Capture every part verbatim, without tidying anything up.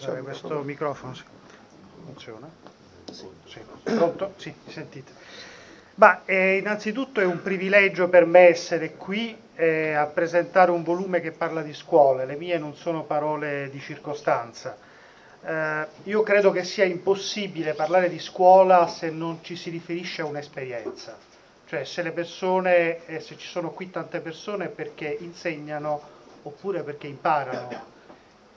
usare questo microfono. Funziona? Sì. Sì. Pronto? Sì, mi sentite. Ma eh, innanzitutto è un privilegio per me essere qui eh, a presentare un volume che parla di scuole. Le mie non sono parole di circostanza. Eh, io credo che sia impossibile parlare di scuola se non ci si riferisce a un'esperienza. Cioè se le persone, eh, se ci sono qui tante persone è perché insegnano oppure perché imparano.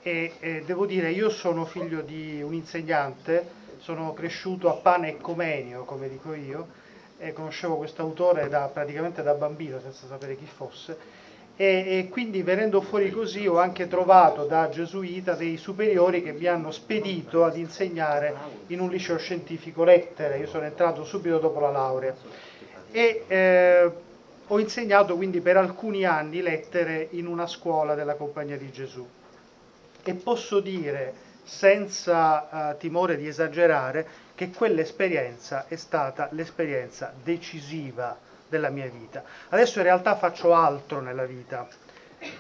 E eh, devo dire, io sono figlio di un insegnante, sono cresciuto a pane ecumenio, come dico io, e conoscevo questo autore da, praticamente da bambino senza sapere chi fosse, e, e quindi venendo fuori così ho anche trovato da gesuita dei superiori che mi hanno spedito ad insegnare in un liceo scientifico lettere. Io sono entrato subito dopo la laurea e eh, ho insegnato quindi per alcuni anni lettere in una scuola della Compagnia di Gesù, e posso dire senza eh, timore di esagerare che quell'esperienza è stata l'esperienza decisiva della mia vita. Adesso in realtà faccio altro nella vita,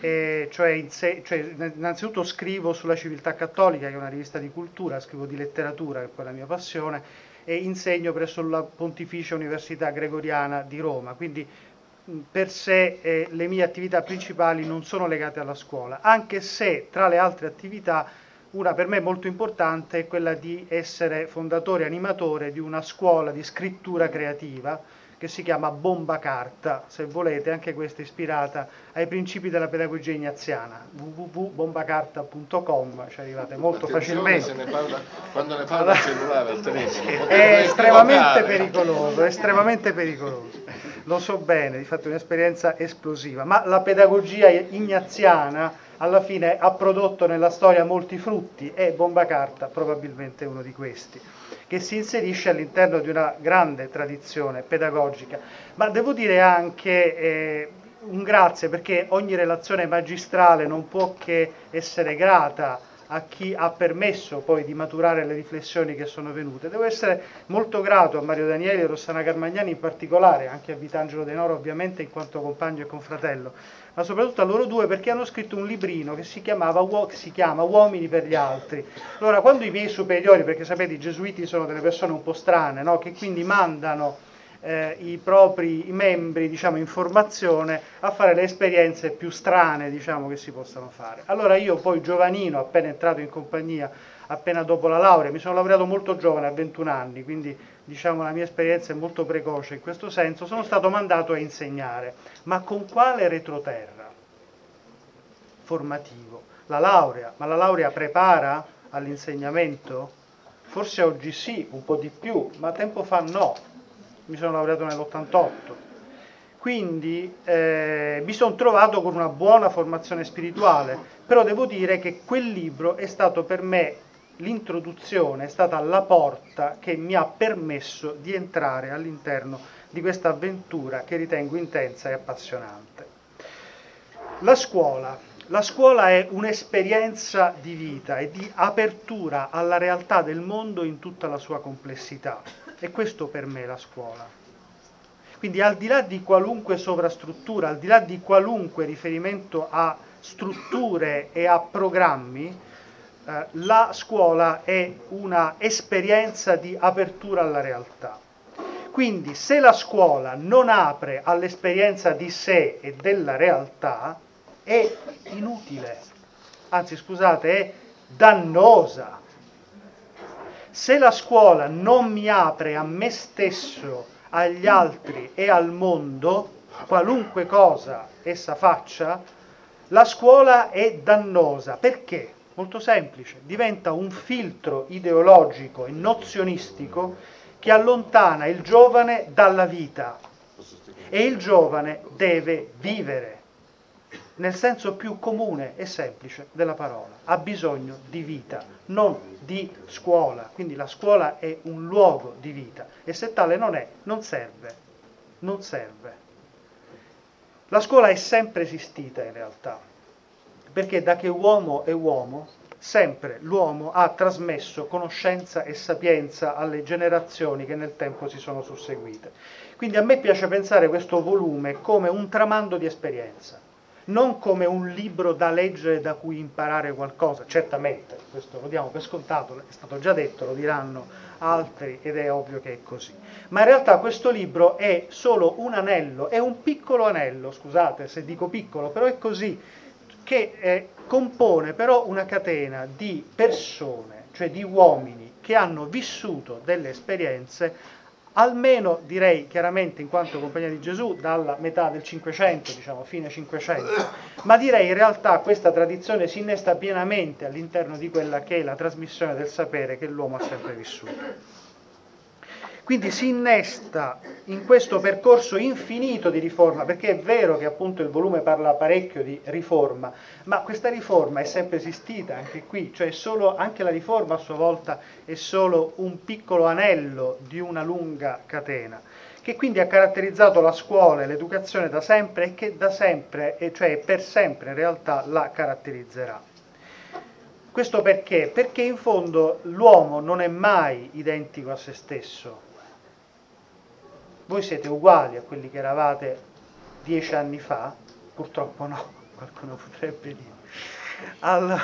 eh, cioè, in se, cioè innanzitutto scrivo sulla Civiltà Cattolica, che è una rivista di cultura, scrivo di letteratura, che è poi la mia passione, e insegno presso la Pontificia Università Gregoriana di Roma, quindi mh, per sé eh, le mie attività principali non sono legate alla scuola, anche se tra le altre attività una per me molto importante è quella di essere fondatore e animatore di una scuola di scrittura creativa che si chiama Bombacarta, se volete, anche questa ispirata ai principi della pedagogia ignaziana. w w w punto bombacarta punto com, ci arrivate molto Attenzione facilmente. Se ne parla, quando ne parla il cellulare, il telefono. È estremamente pericoloso, è estremamente pericoloso. Lo so bene, di fatto è un'esperienza esplosiva, ma la pedagogia ignaziana alla fine ha prodotto nella storia molti frutti, e Bombacarta probabilmente è uno di questi, che si inserisce all'interno di una grande tradizione pedagogica. Ma devo dire anche eh, un grazie, perché ogni relazione magistrale non può che essere grata a chi ha permesso poi di maturare le riflessioni che sono venute. Devo essere molto grato a Mario Danieli e Rossana Carmagnani in particolare, anche a Vitangelo De Noro ovviamente in quanto compagno e confratello, ma soprattutto a loro due perché hanno scritto un librino che si, chiamava, che si chiama Uomini per gli altri. Allora, quando i miei superiori, perché sapete i gesuiti sono delle persone un po' strane, no? Che quindi mandano Eh, i propri i membri, diciamo, in formazione a fare le esperienze più strane, diciamo, che si possano fare. Allora io poi giovanino, appena entrato in compagnia, appena dopo la laurea, mi sono laureato molto giovane, a ventuno anni, quindi diciamo la mia esperienza è molto precoce in questo senso, sono stato mandato a insegnare. Ma con quale retroterra formativo? La laurea, ma la laurea prepara all'insegnamento? Forse oggi sì, un po' di più, ma tempo fa no. Mi sono laureato nell'ottantotto, quindi eh, mi sono trovato con una buona formazione spirituale, però devo dire che quel libro è stato per me l'introduzione, è stata la porta che mi ha permesso di entrare all'interno di questa avventura che ritengo intensa e appassionante. La scuola. La scuola è un'esperienza di vita e di apertura alla realtà del mondo in tutta la sua complessità. E questo per me è la scuola. Quindi al di là di qualunque sovrastruttura, al di là di qualunque riferimento a strutture e a programmi, eh, la scuola è una esperienza di apertura alla realtà. Quindi se la scuola non apre all'esperienza di sé e della realtà, è inutile, anzi scusate, è dannosa. Se la scuola non mi apre a me stesso, agli altri e al mondo, qualunque cosa essa faccia, la scuola è dannosa. Perché? Molto semplice, diventa un filtro ideologico e nozionistico che allontana il giovane dalla vita, e il giovane deve vivere, nel senso più comune e semplice della parola, ha bisogno di vita, non di scuola. Quindi la scuola è un luogo di vita e se tale non è, non serve, non serve. La scuola è sempre esistita in realtà, perché da che uomo è uomo, sempre l'uomo ha trasmesso conoscenza e sapienza alle generazioni che nel tempo si sono susseguite. Quindi a me piace pensare questo volume come un tramando di esperienza. non come un libro da leggere da cui imparare qualcosa, certamente, questo lo diamo per scontato, è stato già detto, lo diranno altri ed è ovvio che è così, ma in realtà questo libro è solo un anello, è un piccolo anello, scusate se dico piccolo, però è così, che eh, compone però una catena di persone, cioè di uomini che hanno vissuto delle esperienze, almeno direi chiaramente in quanto Compagnia di Gesù dalla metà del Cinquecento, diciamo fine Cinquecento, ma direi in realtà questa tradizione si innesta pienamente all'interno di quella che è la trasmissione del sapere che l'uomo ha sempre vissuto. Quindi si innesta in questo percorso infinito di riforma, perché è vero che appunto il volume parla parecchio di riforma, ma questa riforma è sempre esistita anche qui, cioè solo, anche la riforma a sua volta è solo un piccolo anello di una lunga catena, che quindi ha caratterizzato la scuola e l'educazione da sempre e che da sempre, cioè per sempre in realtà, la caratterizzerà. Questo perché? Perché in fondo l'uomo non è mai identico a se stesso. Voi siete uguali a quelli che eravate dieci anni fa? Purtroppo no, qualcuno potrebbe dire, Al,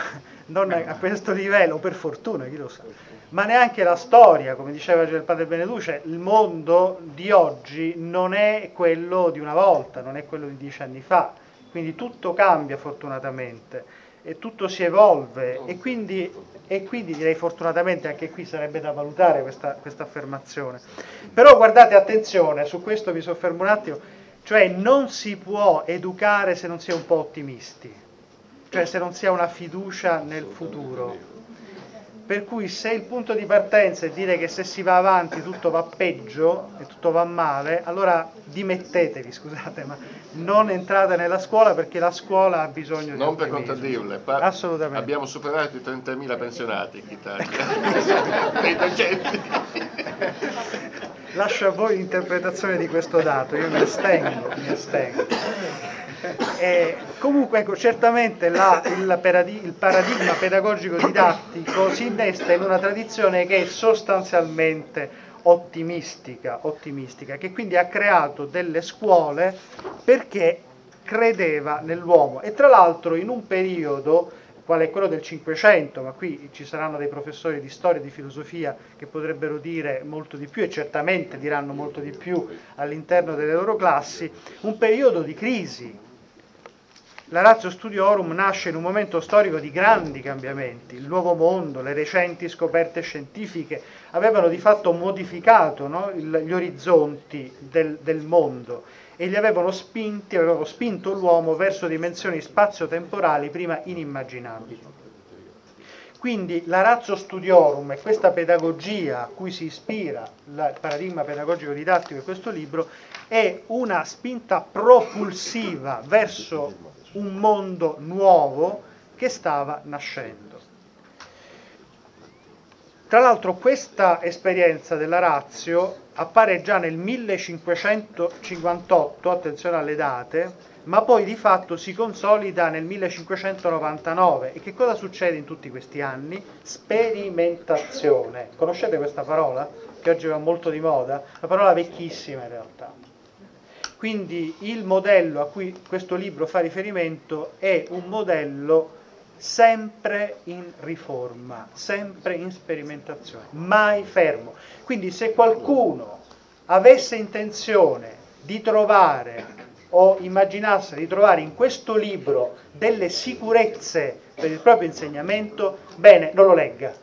non a questo livello, per fortuna, chi lo sa. Ma neanche la storia, come diceva il padre Beneduce, il mondo di oggi non è quello di una volta, non è quello di dieci anni fa, quindi tutto cambia fortunatamente. E tutto si evolve e quindi, e quindi direi fortunatamente anche qui sarebbe da valutare questa, questa affermazione. Però guardate, attenzione, su questo mi soffermo un attimo, cioè non si può educare se non si è un po' ottimisti, cioè se non si ha una fiducia nel futuro. Per cui se il punto di partenza è dire che se si va avanti tutto va peggio e tutto va male, allora dimettetevi, scusate, ma non entrate nella scuola perché la scuola ha bisogno di non ottimismo. Per contraddirle, assolutamente. Abbiamo superato i trentamila pensionati in Italia, dei docenti. Lascio a voi l'interpretazione di questo dato, io mi astengo, mi astengo. Eh, comunque ecco, certamente la, il, paradig- il paradigma pedagogico didattico si innesta in una tradizione che è sostanzialmente ottimistica, ottimistica, che quindi ha creato delle scuole perché credeva nell'uomo e tra l'altro in un periodo quale è quello del Cinquecento, ma qui ci saranno dei professori di storia e di filosofia che potrebbero dire molto di più e certamente diranno molto di più all'interno delle loro classi, un periodo di crisi. La Ratio studiorum nasce in un momento storico di grandi cambiamenti, il nuovo mondo, le recenti scoperte scientifiche avevano di fatto modificato, no, il, gli orizzonti del, del mondo e li avevano spinti, avevano spinto l'uomo verso dimensioni spazio-temporali prima inimmaginabili. Quindi la Ratio studiorum e questa pedagogia a cui si ispira il paradigma pedagogico didattico e questo libro è una spinta propulsiva verso un mondo nuovo che stava nascendo. Tra l'altro questa esperienza della Ratio appare già nel millecinquecentocinquantotto, attenzione alle date, ma poi di fatto si consolida nel millecinquecentonovantanove. E che cosa succede in tutti questi anni? Sperimentazione. Conoscete questa parola? Che oggi va molto di moda, una parola vecchissima in realtà. Quindi il modello a cui questo libro fa riferimento è un modello sempre in riforma, sempre in sperimentazione, mai fermo. Quindi se qualcuno avesse intenzione di trovare o immaginasse di trovare in questo libro delle sicurezze per il proprio insegnamento, bene, non lo legga,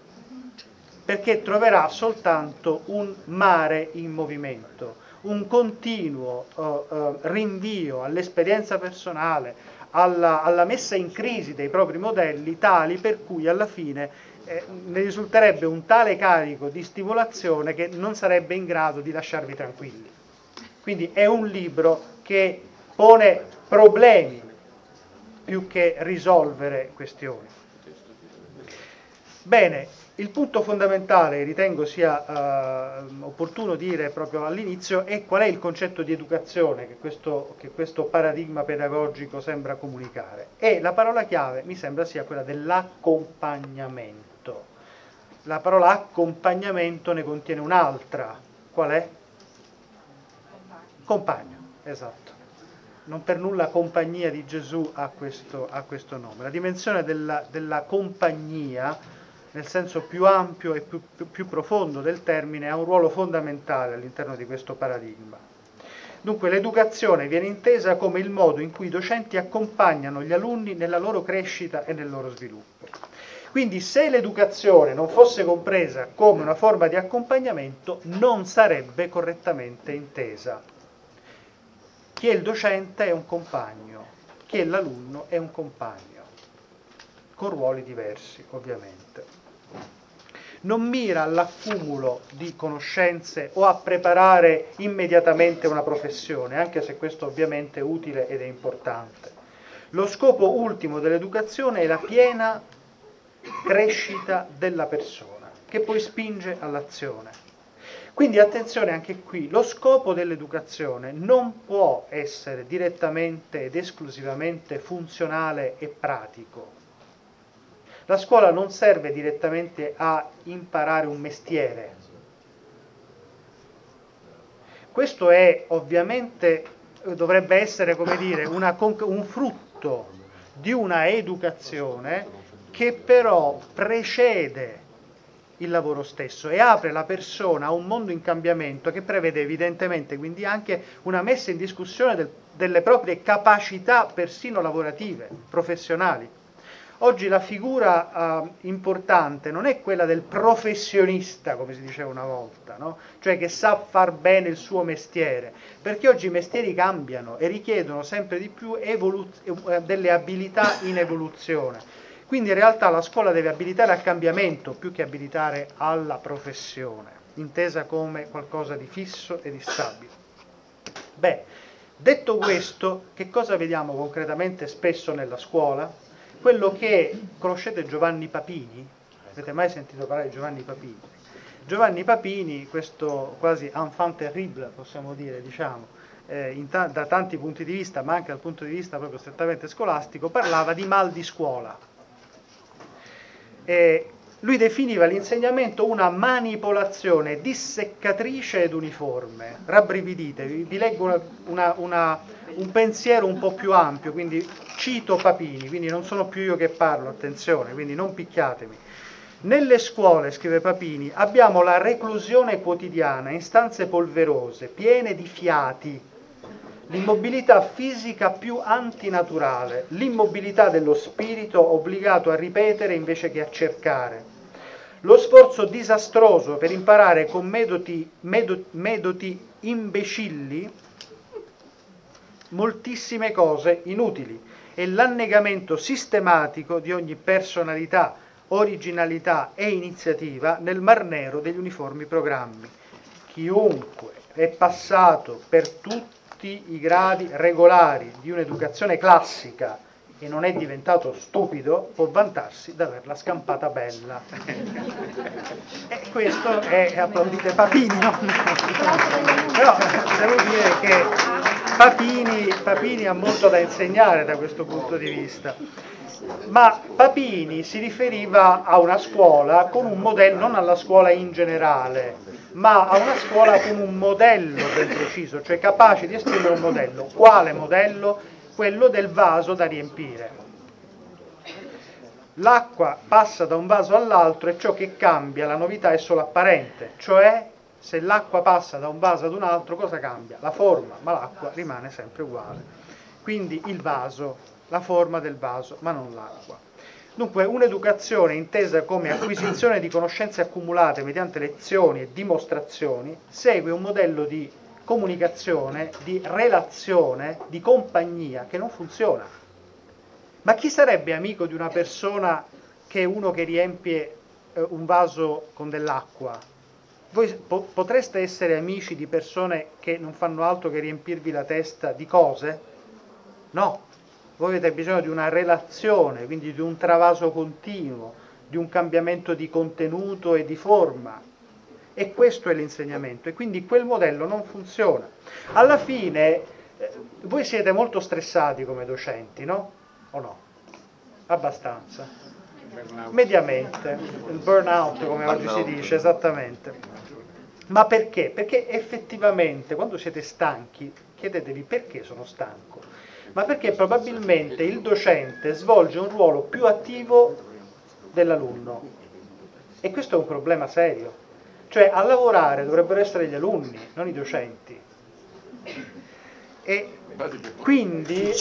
perché troverà soltanto un mare in movimento, un continuo uh, uh, rinvio all'esperienza personale, alla, alla messa in crisi dei propri modelli, tali per cui alla fine eh, ne risulterebbe un tale carico di stimolazione che non sarebbe in grado di lasciarvi tranquilli. Quindi è un libro che pone problemi più che risolvere questioni. Bene. Il punto fondamentale, ritengo sia eh, opportuno dire proprio all'inizio, è qual è il concetto di educazione che questo, che questo paradigma pedagogico sembra comunicare. E la parola chiave mi sembra sia quella dell'accompagnamento. La parola accompagnamento ne contiene un'altra. Qual è? Compagno. Compagno, esatto. non per nulla Compagnia di Gesù ha questo, ha questo nome. La dimensione della, della compagnia, nel senso più ampio e più, più, più profondo del termine, ha un ruolo fondamentale all'interno di questo paradigma. Dunque l'educazione viene intesa come il modo in cui i docenti accompagnano gli alunni nella loro crescita e nel loro sviluppo. Quindi se l'educazione non fosse compresa come una forma di accompagnamento, non sarebbe correttamente intesa. Chi è il docente è un compagno, chi è l'alunno è un compagno, con ruoli diversi ovviamente. Non mira all'accumulo di conoscenze o a preparare immediatamente una professione, anche se questo ovviamente è utile ed è importante. Lo scopo ultimo dell'educazione è la piena crescita della persona, che poi spinge all'azione. Quindi attenzione anche qui, lo scopo dell'educazione non può essere direttamente ed esclusivamente funzionale e pratico. La scuola non serve direttamente a imparare un mestiere. Questo è ovviamente, dovrebbe essere, come dire, una, un frutto di una educazione che però precede il lavoro stesso e apre la persona a un mondo in cambiamento che prevede evidentemente quindi anche una messa in discussione del, delle proprie capacità persino lavorative, professionali. Oggi la figura eh, importante non è quella del professionista, come si diceva una volta, no? Cioè che sa far bene il suo mestiere, perché oggi i mestieri cambiano e richiedono sempre di più evolu- delle abilità in evoluzione. Quindi in realtà la scuola deve abilitare al cambiamento più che abilitare alla professione, intesa come qualcosa di fisso e di stabile. Beh, detto questo, che cosa vediamo concretamente spesso nella scuola? Quello che, conoscete Giovanni Papini? Avete mai sentito parlare di Giovanni Papini? Giovanni Papini, questo quasi enfant terrible, possiamo dire, diciamo, eh, in ta- da tanti punti di vista, ma anche dal punto di vista proprio strettamente scolastico, parlava di mal di scuola. Eh, lui definiva l'insegnamento una manipolazione disseccatrice ed uniforme. Rabbrividitevi, vi leggo una, una, una, un pensiero un po' più ampio, quindi cito Papini, quindi non sono più io che parlo, attenzione, quindi non picchiatemi. Nelle scuole, scrive Papini, abbiamo la reclusione quotidiana in stanze polverose, piene di fiati, l'immobilità fisica più antinaturale, l'immobilità dello spirito obbligato a ripetere invece che a cercare, lo sforzo disastroso per imparare con metodi, metodi, metodi imbecilli moltissime cose inutili e l'annegamento sistematico di ogni personalità, originalità e iniziativa nel mar nero degli uniformi programmi. Chiunque è passato per tutti i gradi regolari di un'educazione classica e non è diventato stupido può vantarsi di averla scampata bella. E questo è, applaudite Papini, no? Però devo dire che Papini, Papini ha molto da insegnare da questo punto di vista. Ma Papini si riferiva a una scuola con un modello, non alla scuola in generale, ma a una scuola con un modello ben preciso, cioè capace di esprimere un modello. Quale modello? Quello del vaso da riempire. L'acqua passa da un vaso all'altro e ciò che cambia, la novità è solo apparente, cioè se l'acqua passa da un vaso ad un altro cosa cambia? La forma, ma l'acqua rimane sempre uguale. Quindi il vaso, la forma del vaso, ma non l'acqua. Dunque un'educazione intesa come acquisizione di conoscenze accumulate mediante lezioni e dimostrazioni segue un modello di comunicazione, di relazione, di compagnia che non funziona. Ma chi sarebbe amico di una persona che è uno che riempie eh, un vaso con dell'acqua? Voi po- potreste essere amici di persone che non fanno altro che riempirvi la testa di cose? No. Voi avete bisogno di una relazione, quindi di un travaso continuo, di un cambiamento di contenuto e di forma. E questo è l'insegnamento, e quindi quel modello non funziona. Alla fine, eh, voi siete molto stressati come docenti, no? O no? Abbastanza. Mediamente. Il burnout, come oggi si dice, esattamente. Ma perché? Perché effettivamente, quando siete stanchi, chiedetevi perché sono stanco. ma perché probabilmente il docente svolge un ruolo più attivo dell'alunno. E questo è un problema serio. Cioè, a lavorare dovrebbero essere gli alunni, non i docenti. E quindi,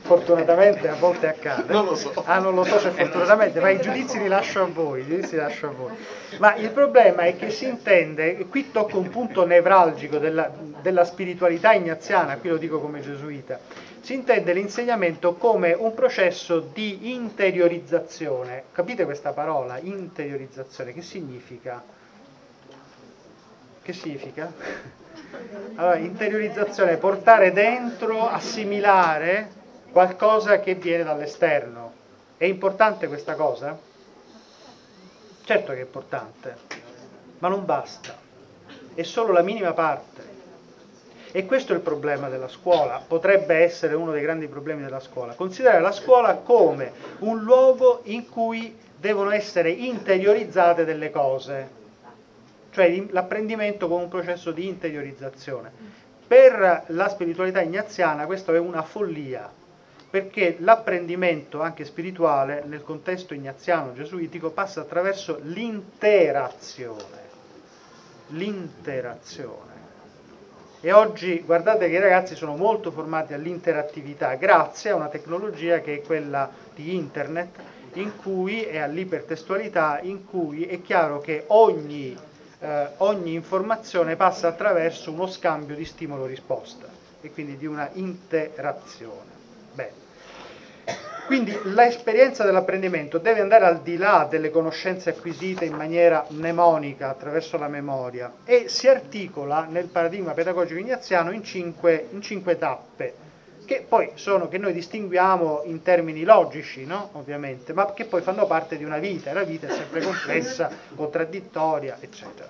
fortunatamente a volte accade, non lo so. ah non lo so se fortunatamente, ma i giudizi li lascio a voi, i giudizi li lascio a voi. Ma il problema è che si intende, e qui tocco un punto nevralgico della, della spiritualità ignaziana, qui lo dico come gesuita, si intende l'insegnamento come un processo di interiorizzazione. Capite questa parola, interiorizzazione, che significa? Che significa? Allora, interiorizzazione è portare dentro, assimilare qualcosa che viene dall'esterno. È importante questa cosa? Certo che è importante, ma non basta. È solo la minima parte. E questo è il problema della scuola, potrebbe essere uno dei grandi problemi della scuola. Considerare la scuola come un luogo in cui devono essere interiorizzate delle cose. Cioè l'apprendimento come un processo di interiorizzazione. Per la spiritualità ignaziana questa è una follia, perché l'apprendimento anche spirituale nel contesto ignaziano gesuitico passa attraverso l'interazione. L'interazione. E oggi guardate che i ragazzi sono molto formati all'interattività, grazie a una tecnologia che è quella di internet, in cui, e all'ipertestualità, in cui è chiaro che ogni Eh, ogni informazione passa attraverso uno scambio di stimolo-risposta e quindi di una interazione. Bene. Quindi l'esperienza dell'apprendimento deve andare al di là delle conoscenze acquisite in maniera mnemonica, attraverso la memoria, e si articola nel paradigma pedagogico ignaziano in cinque, in cinque tappe, che poi sono, che noi distinguiamo in termini logici, no? Ovviamente, ma che poi fanno parte di una vita, e la vita è sempre complessa, contraddittoria, eccetera.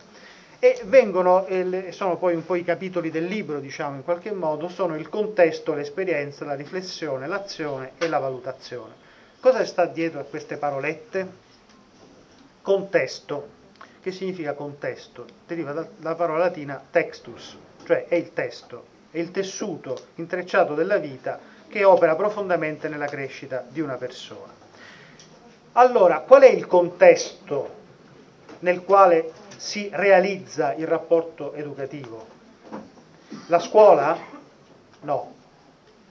E vengono, eh, sono poi un po' i capitoli del libro, diciamo in qualche modo, sono il contesto, l'esperienza, la riflessione, l'azione e la valutazione. Cosa sta dietro a queste parolette? Contesto. Che significa contesto? Deriva dalla parola latina textus, cioè è il testo. È il tessuto intrecciato della vita che opera profondamente nella crescita di una persona. Allora, qual è il contesto nel quale si realizza il rapporto educativo? La scuola? No.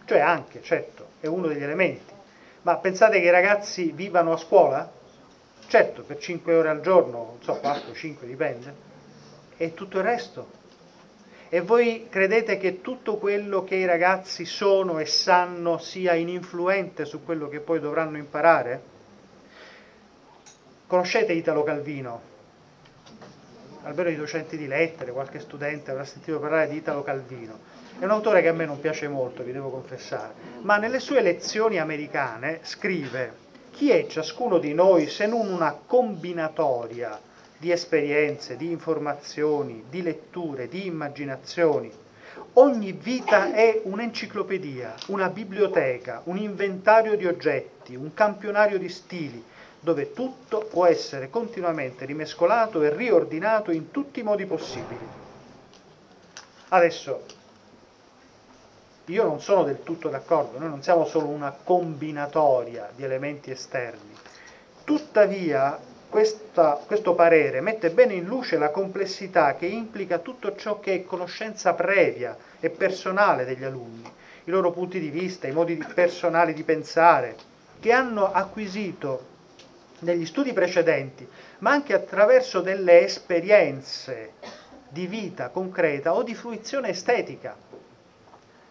Cioè anche, certo, è uno degli elementi. Ma pensate che i ragazzi vivano a scuola? Certo, per cinque ore al giorno, non so, quattro, cinque, dipende. E tutto il resto? E voi credete che tutto quello che i ragazzi sono e sanno sia ininfluente su quello che poi dovranno imparare? Conoscete Italo Calvino? Almeno i docenti di lettere, qualche studente avrà sentito parlare di Italo Calvino. È un autore che a me non piace molto, vi devo confessare, ma nelle sue lezioni americane scrive: chi è ciascuno di noi se non una combinatoria di esperienze, di informazioni, di letture, di immaginazioni. Ogni vita è un'enciclopedia, una biblioteca, un inventario di oggetti, un campionario di stili, dove tutto può essere continuamente rimescolato e riordinato in tutti i modi possibili. Adesso, io non sono del tutto d'accordo, noi non siamo solo una combinatoria di elementi esterni. Tuttavia, Questa, questo parere mette bene in luce la complessità che implica tutto ciò che è conoscenza previa e personale degli alunni, i loro punti di vista, i modi personali di pensare, che hanno acquisito negli studi precedenti, ma anche attraverso delle esperienze di vita concreta o di fruizione estetica.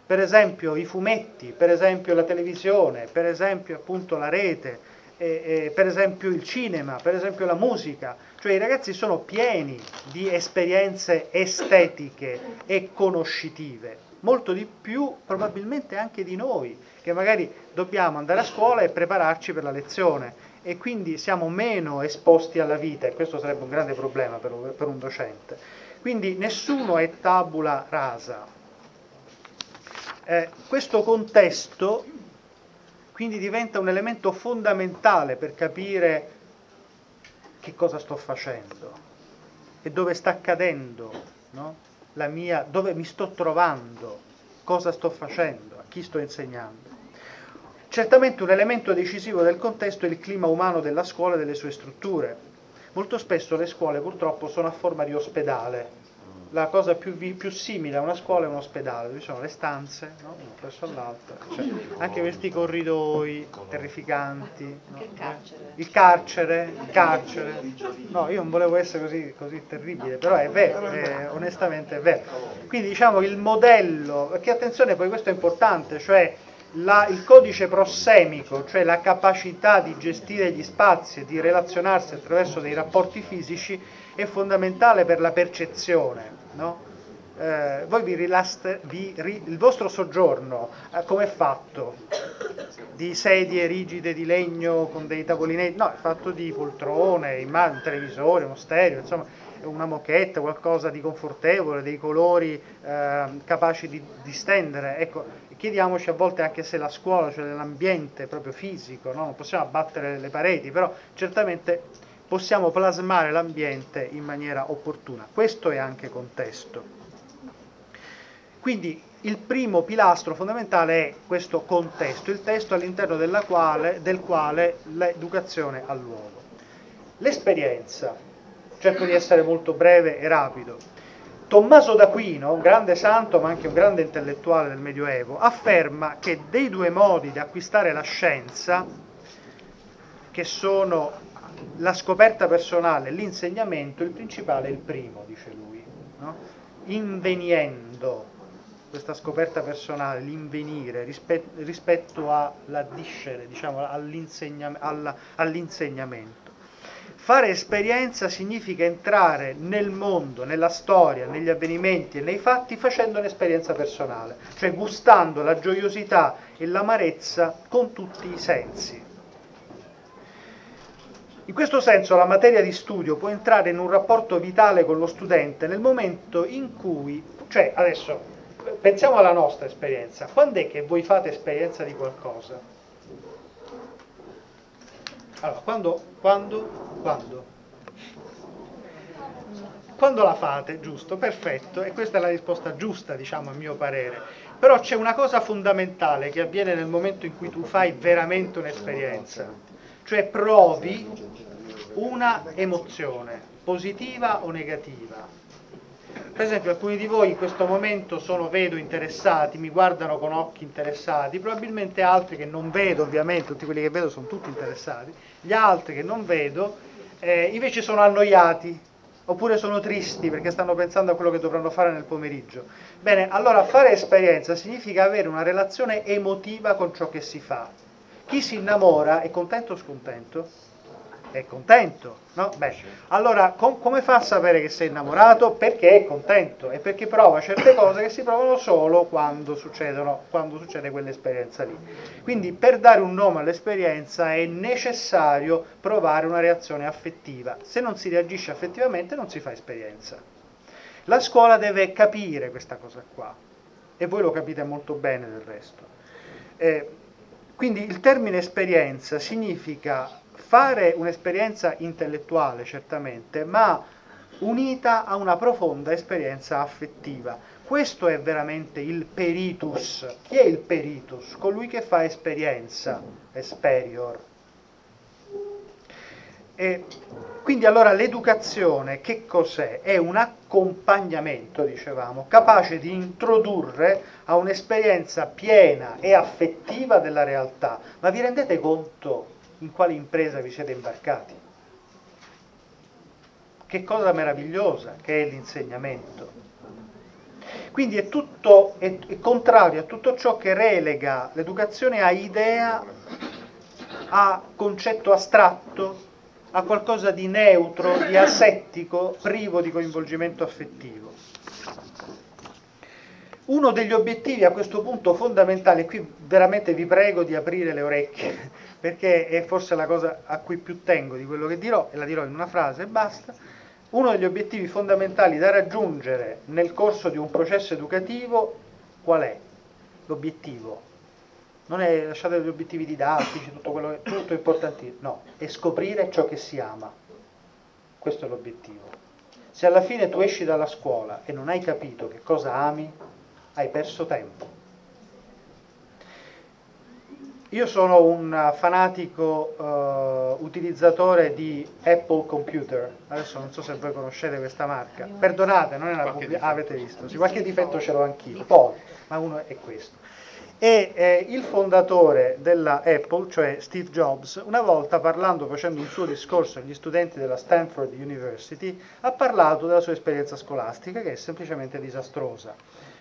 Per esempio i fumetti, per esempio la televisione, per esempio appunto la rete, Eh, eh, per esempio il cinema, per esempio la musica. Cioè i ragazzi sono pieni di esperienze estetiche e conoscitive, molto di più probabilmente anche di noi, che magari dobbiamo andare a scuola e prepararci per la lezione, e quindi siamo meno esposti alla vita, e questo sarebbe un grande problema per, per un docente. Quindi nessuno è tabula rasa. Eh, questo contesto quindi diventa un elemento fondamentale per capire che cosa sto facendo e dove sta accadendo, no? La mia, dove mi sto trovando, cosa sto facendo, a chi sto insegnando. Certamente un elemento decisivo del contesto è il clima umano della scuola e delle sue strutture. Molto spesso le scuole purtroppo sono a forma di ospedale. La cosa più, vi, più simile a una scuola è un ospedale, dove ci sono le stanze, no? Una presso all'altra, cioè, anche questi corridoi terrificanti. No? Anche il carcere. Il carcere, il carcere. No, io non volevo essere così, così terribile, però è vero, è, onestamente è vero. Quindi diciamo il modello, perché attenzione poi questo è importante, cioè La, il codice prossemico, cioè la capacità di gestire gli spazi e di relazionarsi attraverso dei rapporti fisici, è fondamentale per la percezione, no? Eh, voi vi rilaste, vi, ri, il vostro soggiorno eh, come è fatto? Di sedie rigide di legno con dei tavolinetti? No, è fatto di poltrone, un televisore, uno stereo, insomma una moquette, qualcosa di confortevole, dei colori eh, capaci di distendere, ecco. Chiediamoci a volte anche se la scuola, cioè l'ambiente proprio fisico, no? Non possiamo abbattere le pareti, però certamente possiamo plasmare l'ambiente in maniera opportuna. Questo è anche contesto. Quindi il primo pilastro fondamentale è questo contesto, il testo all'interno della quale, del quale l'educazione ha luogo. L'esperienza, cerco di essere molto breve e rapido. Tommaso d'Aquino, un grande santo ma anche un grande intellettuale del Medioevo, afferma che dei due modi di acquistare la scienza, che sono la scoperta personale e l'insegnamento, il principale è il primo, dice lui, no? Inveniendo, questa scoperta personale, l'invenire, rispetto, rispetto alla discere, diciamo, all'insegna, alla, all'insegnamento. Fare esperienza significa entrare nel mondo, nella storia, negli avvenimenti e nei fatti facendo un'esperienza personale, cioè gustando la gioiosità e l'amarezza con tutti i sensi. In questo senso la materia di studio può entrare in un rapporto vitale con lo studente nel momento in cui, cioè adesso pensiamo alla nostra esperienza, quando è che voi fate esperienza di qualcosa? Allora, quando, quando, quando? Quando la fate, giusto, perfetto, e questa è la risposta giusta, diciamo, a mio parere. Però c'è una cosa fondamentale che avviene nel momento in cui tu fai veramente un'esperienza, cioè provi una emozione, positiva o negativa. Per esempio, alcuni di voi in questo momento sono, vedo, interessati, mi guardano con occhi interessati, probabilmente altri che non vedo, ovviamente, tutti quelli che vedo sono tutti interessati, gli altri che non vedo eh, invece sono annoiati, oppure sono tristi perché stanno pensando a quello che dovranno fare nel pomeriggio. Bene, allora fare esperienza significa avere una relazione emotiva con ciò che si fa. Chi si innamora è contento o scontento? È contento, no? Beh, allora com- come fa a sapere che sei innamorato? Perché è contento e perché prova certe cose che si provano solo quando succedono, quando succede quell'esperienza lì. Quindi per dare un nome all'esperienza è necessario provare una reazione affettiva. Se non si reagisce affettivamente non si fa esperienza. La scuola deve capire questa cosa qua e voi lo capite molto bene del resto. Eh, quindi il termine esperienza significa fare un'esperienza intellettuale, certamente, ma unita a una profonda esperienza affettiva. Questo è veramente il peritus. Chi è il peritus? Colui che fa esperienza, esperior. E quindi allora l'educazione che cos'è? È un accompagnamento, dicevamo, capace di introdurre a un'esperienza piena e affettiva della realtà. Ma vi rendete conto in quale impresa vi siete imbarcati? Che cosa meravigliosa che è l'insegnamento. Quindi è tutto è, è contrario a tutto ciò che relega l'educazione a idea, a concetto astratto, a qualcosa di neutro, di asettico, privo di coinvolgimento affettivo. Uno degli obiettivi a questo punto fondamentale, qui veramente vi prego di aprire le orecchie, perché è forse la cosa a cui più tengo di quello che dirò, e la dirò in una frase e basta. Uno degli obiettivi fondamentali da raggiungere nel corso di un processo educativo, qual è? L'obiettivo. Non è lasciate gli obiettivi didattici, tutto quello che, tutto importantissimo, no, è scoprire ciò che si ama. Questo è l'obiettivo. Se alla fine tu esci dalla scuola e non hai capito che cosa ami, hai perso tempo. Io sono un fanatico uh, utilizzatore di Apple Computer, adesso non so se voi conoscete questa marca, perdonate, non è una pubblica, ah, avete visto, sì, qualche difetto ce l'ho anch'io, poi, ma uno è questo. E eh, il fondatore della Apple, cioè Steve Jobs, una volta parlando, facendo un suo discorso agli studenti della Stanford University, ha parlato della sua esperienza scolastica, che è semplicemente disastrosa.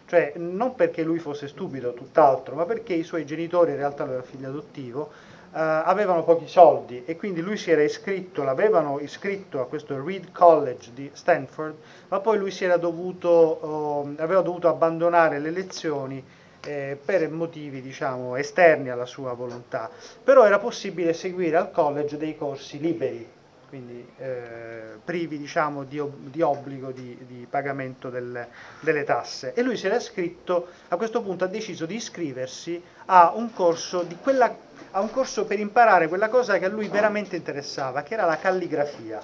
Cioè, non perché lui fosse stupido, tutt'altro, ma perché i suoi genitori, in realtà lui era figlio adottivo, eh, avevano pochi soldi e quindi lui si era iscritto, l'avevano iscritto a questo Reed College di Stanford, ma poi lui si era dovuto, eh, aveva dovuto abbandonare le lezioni eh, per motivi, diciamo, esterni alla sua volontà. Però era possibile seguire al college dei corsi liberi, quindi eh, privi, diciamo, di, ob- di obbligo di, di pagamento del, delle tasse. E lui si era iscritto, a questo punto ha deciso di iscriversi a un corso, di quella, a un corso per imparare quella cosa che a lui veramente interessava, che era la calligrafia.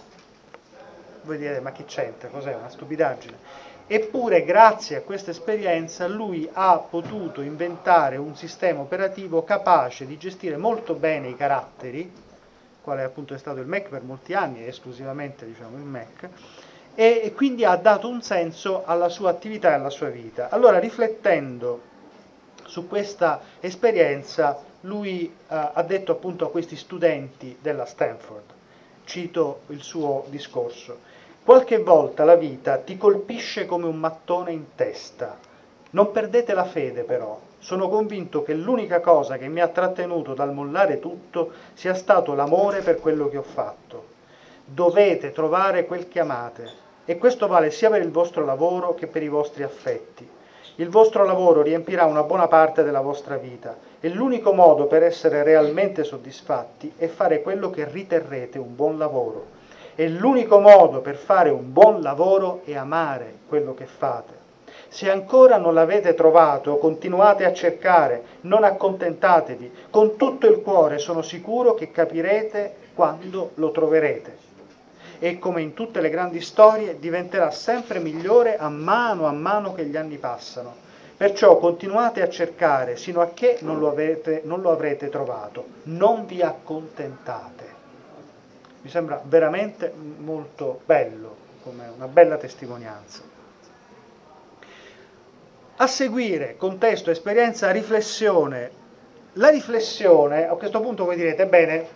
Voi direte, ma che c'entra? Cos'è? Una stupidaggine. Eppure, grazie a questa esperienza, lui ha potuto inventare un sistema operativo capace di gestire molto bene i caratteri, quale appunto è stato il Mac per molti anni, esclusivamente, diciamo, il Mac, e, e quindi ha dato un senso alla sua attività e alla sua vita. Allora, riflettendo su questa esperienza, lui eh, ha detto appunto a questi studenti della Stanford, cito il suo discorso: qualche volta la vita ti colpisce come un mattone in testa, non perdete la fede però. Sono convinto che l'unica cosa che mi ha trattenuto dal mollare tutto sia stato l'amore per quello che ho fatto. Dovete trovare quel che amate, e questo vale sia per il vostro lavoro che per i vostri affetti. Il vostro lavoro riempirà una buona parte della vostra vita, e l'unico modo per essere realmente soddisfatti è fare quello che riterrete un buon lavoro. E l'unico modo per fare un buon lavoro è amare quello che fate. Se ancora non l'avete trovato, continuate a cercare, non accontentatevi. Con tutto il cuore sono sicuro che capirete quando lo troverete. E come in tutte le grandi storie, diventerà sempre migliore a mano a mano che gli anni passano. Perciò continuate a cercare sino a che non lo avete, non lo avrete trovato. Non vi accontentate. Mi sembra veramente molto bello, come una bella testimonianza. A seguire, contesto, esperienza, riflessione. La riflessione, a questo punto voi direte, bene,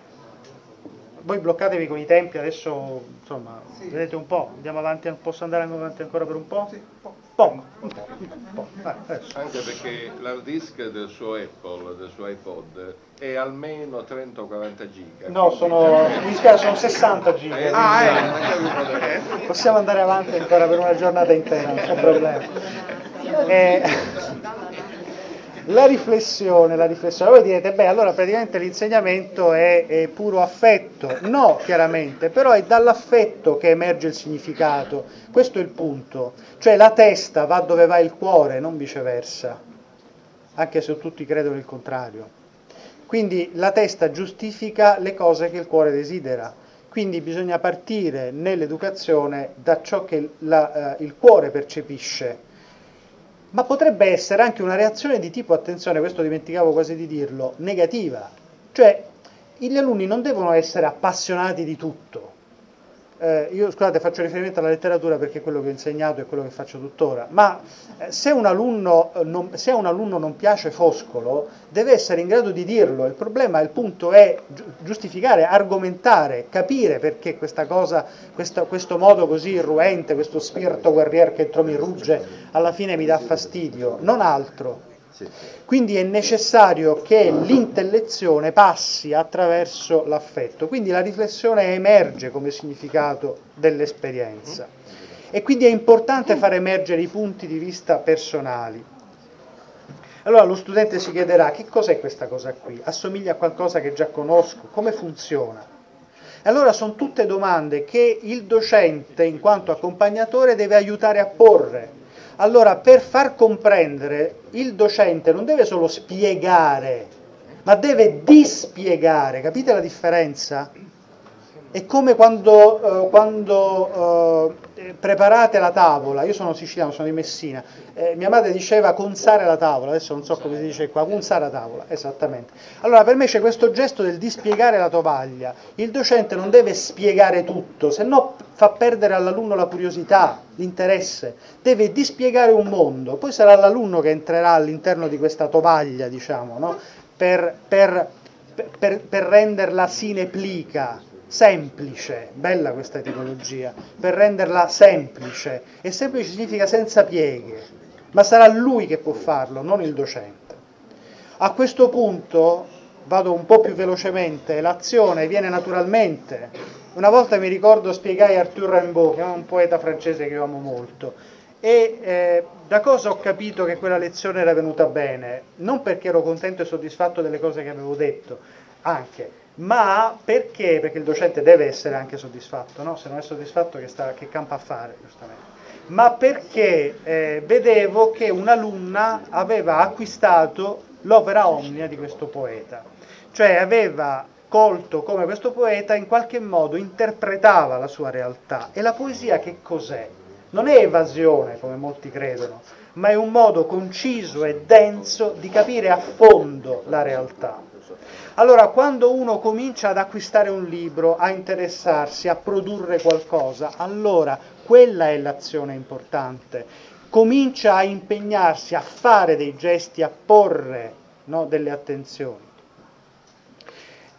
voi bloccatevi con i tempi, adesso, insomma, sì. Vedete un po', andiamo avanti, posso andare avanti ancora per un po'? Sì, un po'. Poco. Un po'. Un po'. Vai, anche perché l'hard disk del suo Apple, del suo iPod, è almeno trenta o quaranta giga. No, sono, mi dispiace, sono sessanta giga. Eh, ah, eh, eh. Possiamo andare avanti ancora per una giornata intera, non c'è problema. Eh, la riflessione, la riflessione, voi direte, beh, allora praticamente l'insegnamento è, è puro affetto. No, chiaramente, però è dall'affetto che emerge il significato, questo è il punto, cioè la testa va dove va il cuore, non viceversa, anche se tutti credono il contrario. Quindi la testa giustifica le cose che il cuore desidera, quindi bisogna partire nell'educazione da ciò che la, eh, il cuore percepisce. Ma potrebbe essere anche una reazione di tipo, attenzione, questo dimenticavo quasi di dirlo, negativa. Cioè, gli alunni non devono essere appassionati di tutto. Eh, io, scusate, faccio riferimento alla letteratura perché è quello che ho insegnato e quello che faccio tuttora, ma eh, se, un alunno, eh, non, se a un alunno non piace Foscolo, deve essere in grado di dirlo. Il problema, il punto è giustificare, argomentare, capire perché questa cosa, questa, questo modo così irruente, questo spirito guerriero che entro mi rugge, alla fine mi dà fastidio, non altro. Quindi è necessario che l'intellezione passi attraverso l'affetto, quindi la riflessione emerge come significato dell'esperienza e quindi è importante far emergere i punti di vista personali. Allora lo studente si chiederà: che cos'è questa cosa qui? Assomiglia a qualcosa che già conosco? Come funziona? Allora sono tutte domande che il docente in quanto accompagnatore deve aiutare a porre. Allora, per far comprendere, il docente non deve solo spiegare, ma deve dispiegare, capite la differenza? È come quando, eh, quando eh, preparate la tavola. Io sono siciliano, sono di Messina, eh, mia madre diceva consare la tavola, adesso non so come si dice qua, consare la tavola, esattamente. Allora per me c'è questo gesto del dispiegare la tovaglia, il docente non deve spiegare tutto, se no fa perdere all'alunno la curiosità, l'interesse, deve dispiegare un mondo, poi sarà l'alunno che entrerà all'interno di questa tovaglia, diciamo, no? per, per, per, per renderla sineplica, semplice, bella questa etimologia, per renderla semplice, e semplice significa senza pieghe, ma sarà lui che può farlo, non il docente. A questo punto, vado un po' più velocemente, l'azione viene naturalmente. Una volta mi ricordo spiegai Arthur Rimbaud, che è un poeta francese che io amo molto, e eh, da cosa ho capito che quella lezione era venuta bene? Non perché ero contento e soddisfatto delle cose che avevo detto, anche, ma perché? Perché il docente deve essere anche soddisfatto, no? Se non è soddisfatto che, sta, che campa a fare, giustamente. Ma perché eh, vedevo che un'alunna aveva acquistato l'opera omnia di questo poeta, cioè aveva colto come questo poeta in qualche modo interpretava la sua realtà. E la poesia che cos'è? Non è evasione, come molti credono, ma è un modo conciso e denso di capire a fondo la realtà. Allora, quando uno comincia ad acquistare un libro, a interessarsi, a produrre qualcosa, allora quella è l'azione importante. Comincia a impegnarsi, a fare dei gesti, a porre, no, delle attenzioni.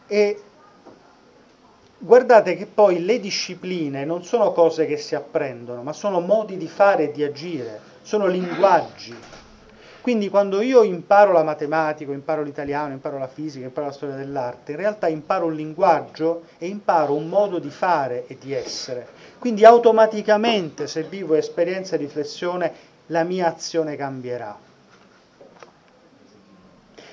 E guardate che poi le discipline non sono cose che si apprendono, ma sono modi di fare e di agire, sono linguaggi. Quindi quando io imparo la matematica, imparo l'italiano, imparo la fisica, imparo la storia dell'arte, in realtà imparo un linguaggio e imparo un modo di fare e di essere. Quindi automaticamente, se vivo esperienza e riflessione, la mia azione cambierà.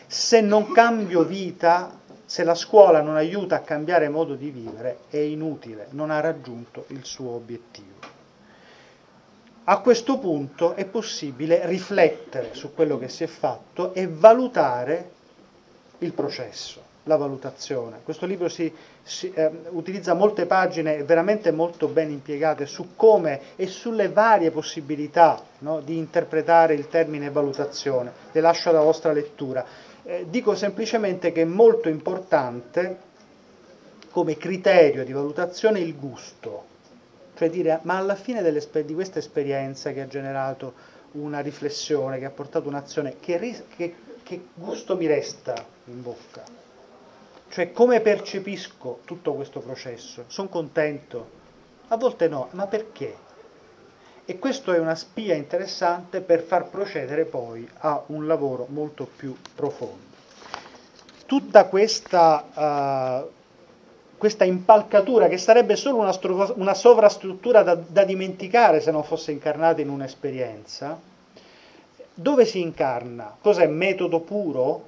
Se non cambio vita, se la scuola non aiuta a cambiare modo di vivere, è inutile, non ha raggiunto il suo obiettivo. A questo punto è possibile riflettere su quello che si è fatto e valutare il processo, la valutazione. Questo libro si, si, eh, utilizza molte pagine veramente molto ben impiegate su come e sulle varie possibilità, no, di interpretare il termine valutazione. Le lascio alla vostra lettura. Eh, dico semplicemente che è molto importante come criterio di valutazione il gusto. Cioè dire, ma alla fine di questa esperienza che ha generato una riflessione, che ha portato un'azione, che, ris- che, che gusto mi resta in bocca? Cioè come percepisco tutto questo processo? Sono contento? A volte no, ma perché? E questo è una spia interessante per far procedere poi a un lavoro molto più profondo. Tutta questa... Uh, Questa impalcatura, che sarebbe solo una, stru- una sovrastruttura da, da dimenticare se non fosse incarnata in un'esperienza, dove si incarna? Cos'è? Metodo puro?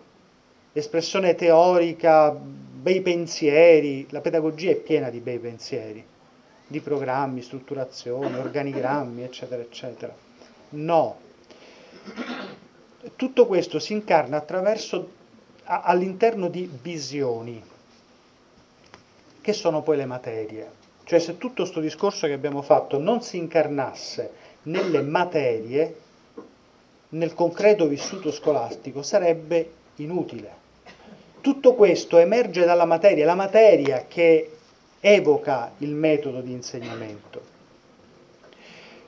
Espressione teorica? Bei pensieri? La pedagogia è piena di bei pensieri, di programmi, strutturazioni, organigrammi, eccetera, eccetera. No. Tutto questo si incarna attraverso, a, all'interno di visioni, che sono poi le materie. Cioè se tutto questo discorso che abbiamo fatto non si incarnasse nelle materie, nel concreto vissuto scolastico, sarebbe inutile. Tutto questo emerge dalla materia, la materia che evoca il metodo di insegnamento.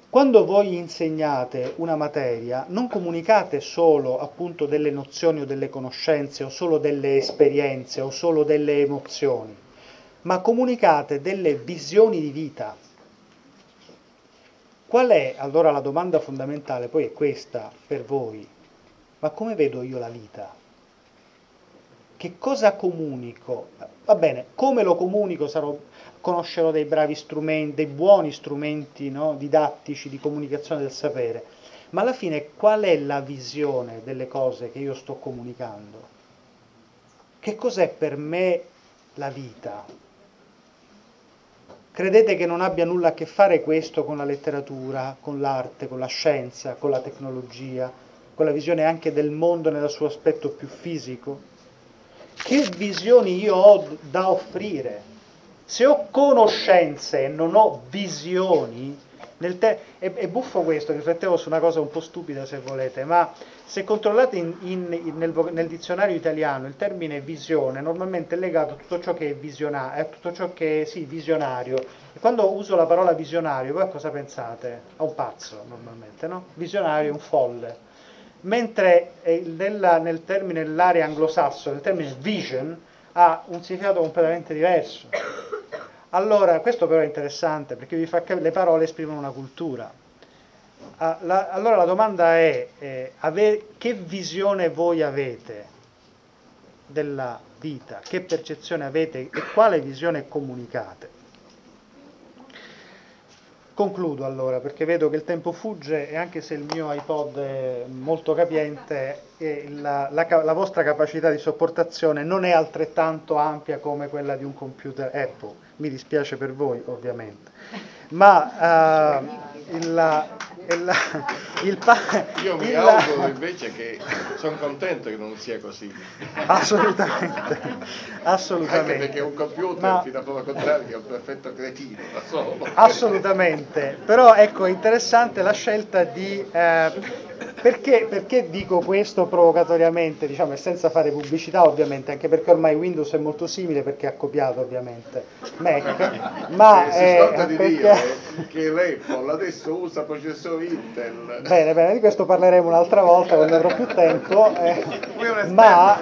Quando voi insegnate una materia, non comunicate solo appunto delle nozioni o delle conoscenze o solo delle esperienze o solo delle emozioni, ma comunicate delle visioni di vita. Qual è allora la domanda fondamentale? Poi è questa per voi: ma come vedo io la vita? Che cosa comunico? Va bene, come lo comunico? Sarò, conoscerò dei bravi strumenti, dei buoni strumenti, no, didattici di comunicazione del sapere, ma alla fine qual è la visione delle cose che io sto comunicando? Che cos'è per me la vita? Credete che non abbia nulla a che fare questo con la letteratura, con l'arte, con la scienza, con la tecnologia, con la visione anche del mondo nel suo aspetto più fisico? Che visioni io ho da offrire? Se ho conoscenze e non ho visioni, Nel te è, è buffo questo, riflettevo su una cosa un po' stupida se volete, ma se controllate in, in, in, nel, nel dizionario italiano il termine visione normalmente è legato a tutto ciò che è visionario, a tutto ciò che è sì, visionario. E quando uso la parola visionario, voi a cosa pensate? A un pazzo normalmente, no? Visionario è un folle. Mentre nella, nel termine nell'area anglosassone, il termine vision ha un significato completamente diverso. Allora, questo però è interessante perché vi fa capire, le parole esprimono una cultura. Allora la domanda è, eh, ave, che visione voi avete della vita, che percezione avete e quale visione comunicate? Concludo allora, perché vedo che il tempo fugge e anche se il mio iPod è molto capiente, la, la, la vostra capacità di sopportazione non è altrettanto ampia come quella di un computer Apple, mi dispiace per voi ovviamente, ma uh, il, la, il, il pa- io mi auguro invece che sono contento che non sia così. Assolutamente, assolutamente. Anche perché un computer, ma fino a prova contraria, è un perfetto cretino da solo. Assolutamente. Però ecco, è interessante la scelta di eh, perché, perché dico questo provocatoriamente, diciamo, e senza fare pubblicità ovviamente, anche perché ormai Windows è molto simile perché ha copiato ovviamente Mac, ma eh, si scorda eh, di perché... dire che l'Apple adesso usa processore Intel. Bene, bene, di questo parleremo un'altra volta quando avrò più tempo, eh, ma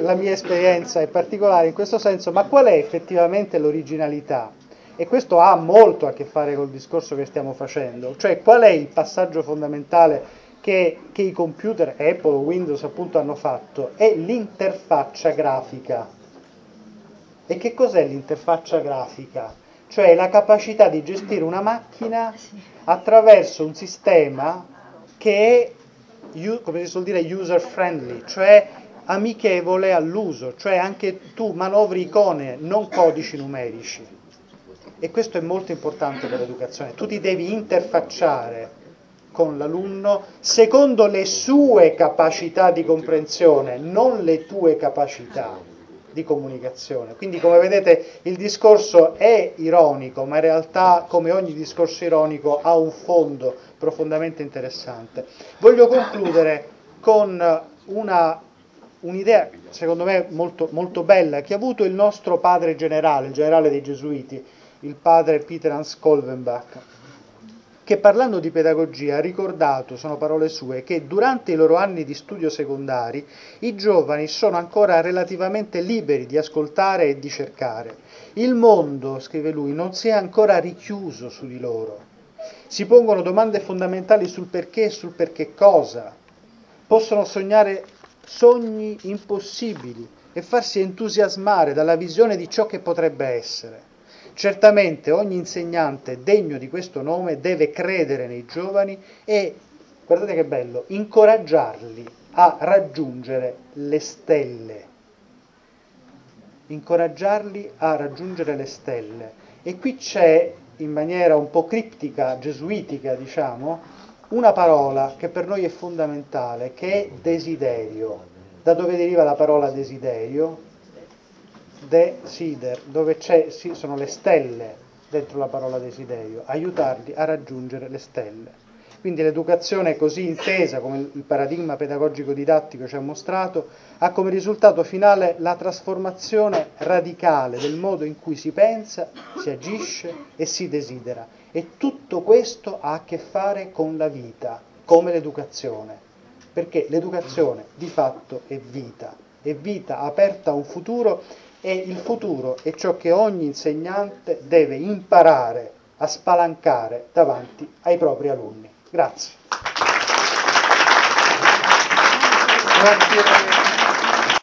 la mia esperienza è particolare in questo senso. Ma qual è effettivamente l'originalità? E questo ha molto a che fare col discorso che stiamo facendo, cioè qual è il passaggio fondamentale che, che i computer Apple o Windows appunto hanno fatto? È l'interfaccia grafica. E che cos'è l'interfaccia grafica? Cioè la capacità di gestire una macchina attraverso un sistema che è, come si suol dire, user friendly, cioè amichevole all'uso, cioè anche tu manovri icone, non codici numerici. E questo è molto importante per l'educazione, tu ti devi interfacciare con l'alunno secondo le sue capacità di comprensione, non le tue capacità di comunicazione. Quindi come vedete il discorso è ironico, ma in realtà come ogni discorso ironico ha un fondo profondamente interessante. Voglio concludere con una... un'idea, secondo me, molto, molto bella, che ha avuto il nostro padre generale, il generale dei Gesuiti, il padre Peter Hans Kolvenbach, che parlando di pedagogia ha ricordato, sono parole sue, che durante i loro anni di studio secondari i giovani sono ancora relativamente liberi di ascoltare e di cercare. Il mondo, scrive lui, non si è ancora richiuso su di loro. Si pongono domande fondamentali sul perché e sul perché cosa. Possono sognare sogni impossibili e farsi entusiasmare dalla visione di ciò che potrebbe essere. Certamente ogni insegnante degno di questo nome deve credere nei giovani e, guardate che bello, incoraggiarli a raggiungere le stelle. Incoraggiarli a raggiungere le stelle. E qui c'è, in maniera un po' criptica, gesuitica, diciamo, una parola che per noi è fondamentale, che è desiderio. Da dove deriva la parola desiderio? Desider, dove c'è, sì, sono le stelle dentro la parola desiderio, aiutarli a raggiungere le stelle. Quindi l'educazione così intesa, come il paradigma pedagogico didattico ci ha mostrato, ha come risultato finale la trasformazione radicale del modo in cui si pensa, si agisce e si desidera. E tutto questo ha a che fare con la vita, come l'educazione, perché l'educazione di fatto è vita, è vita aperta a un futuro e il futuro è ciò che ogni insegnante deve imparare a spalancare davanti ai propri alunni. Grazie. Grazie.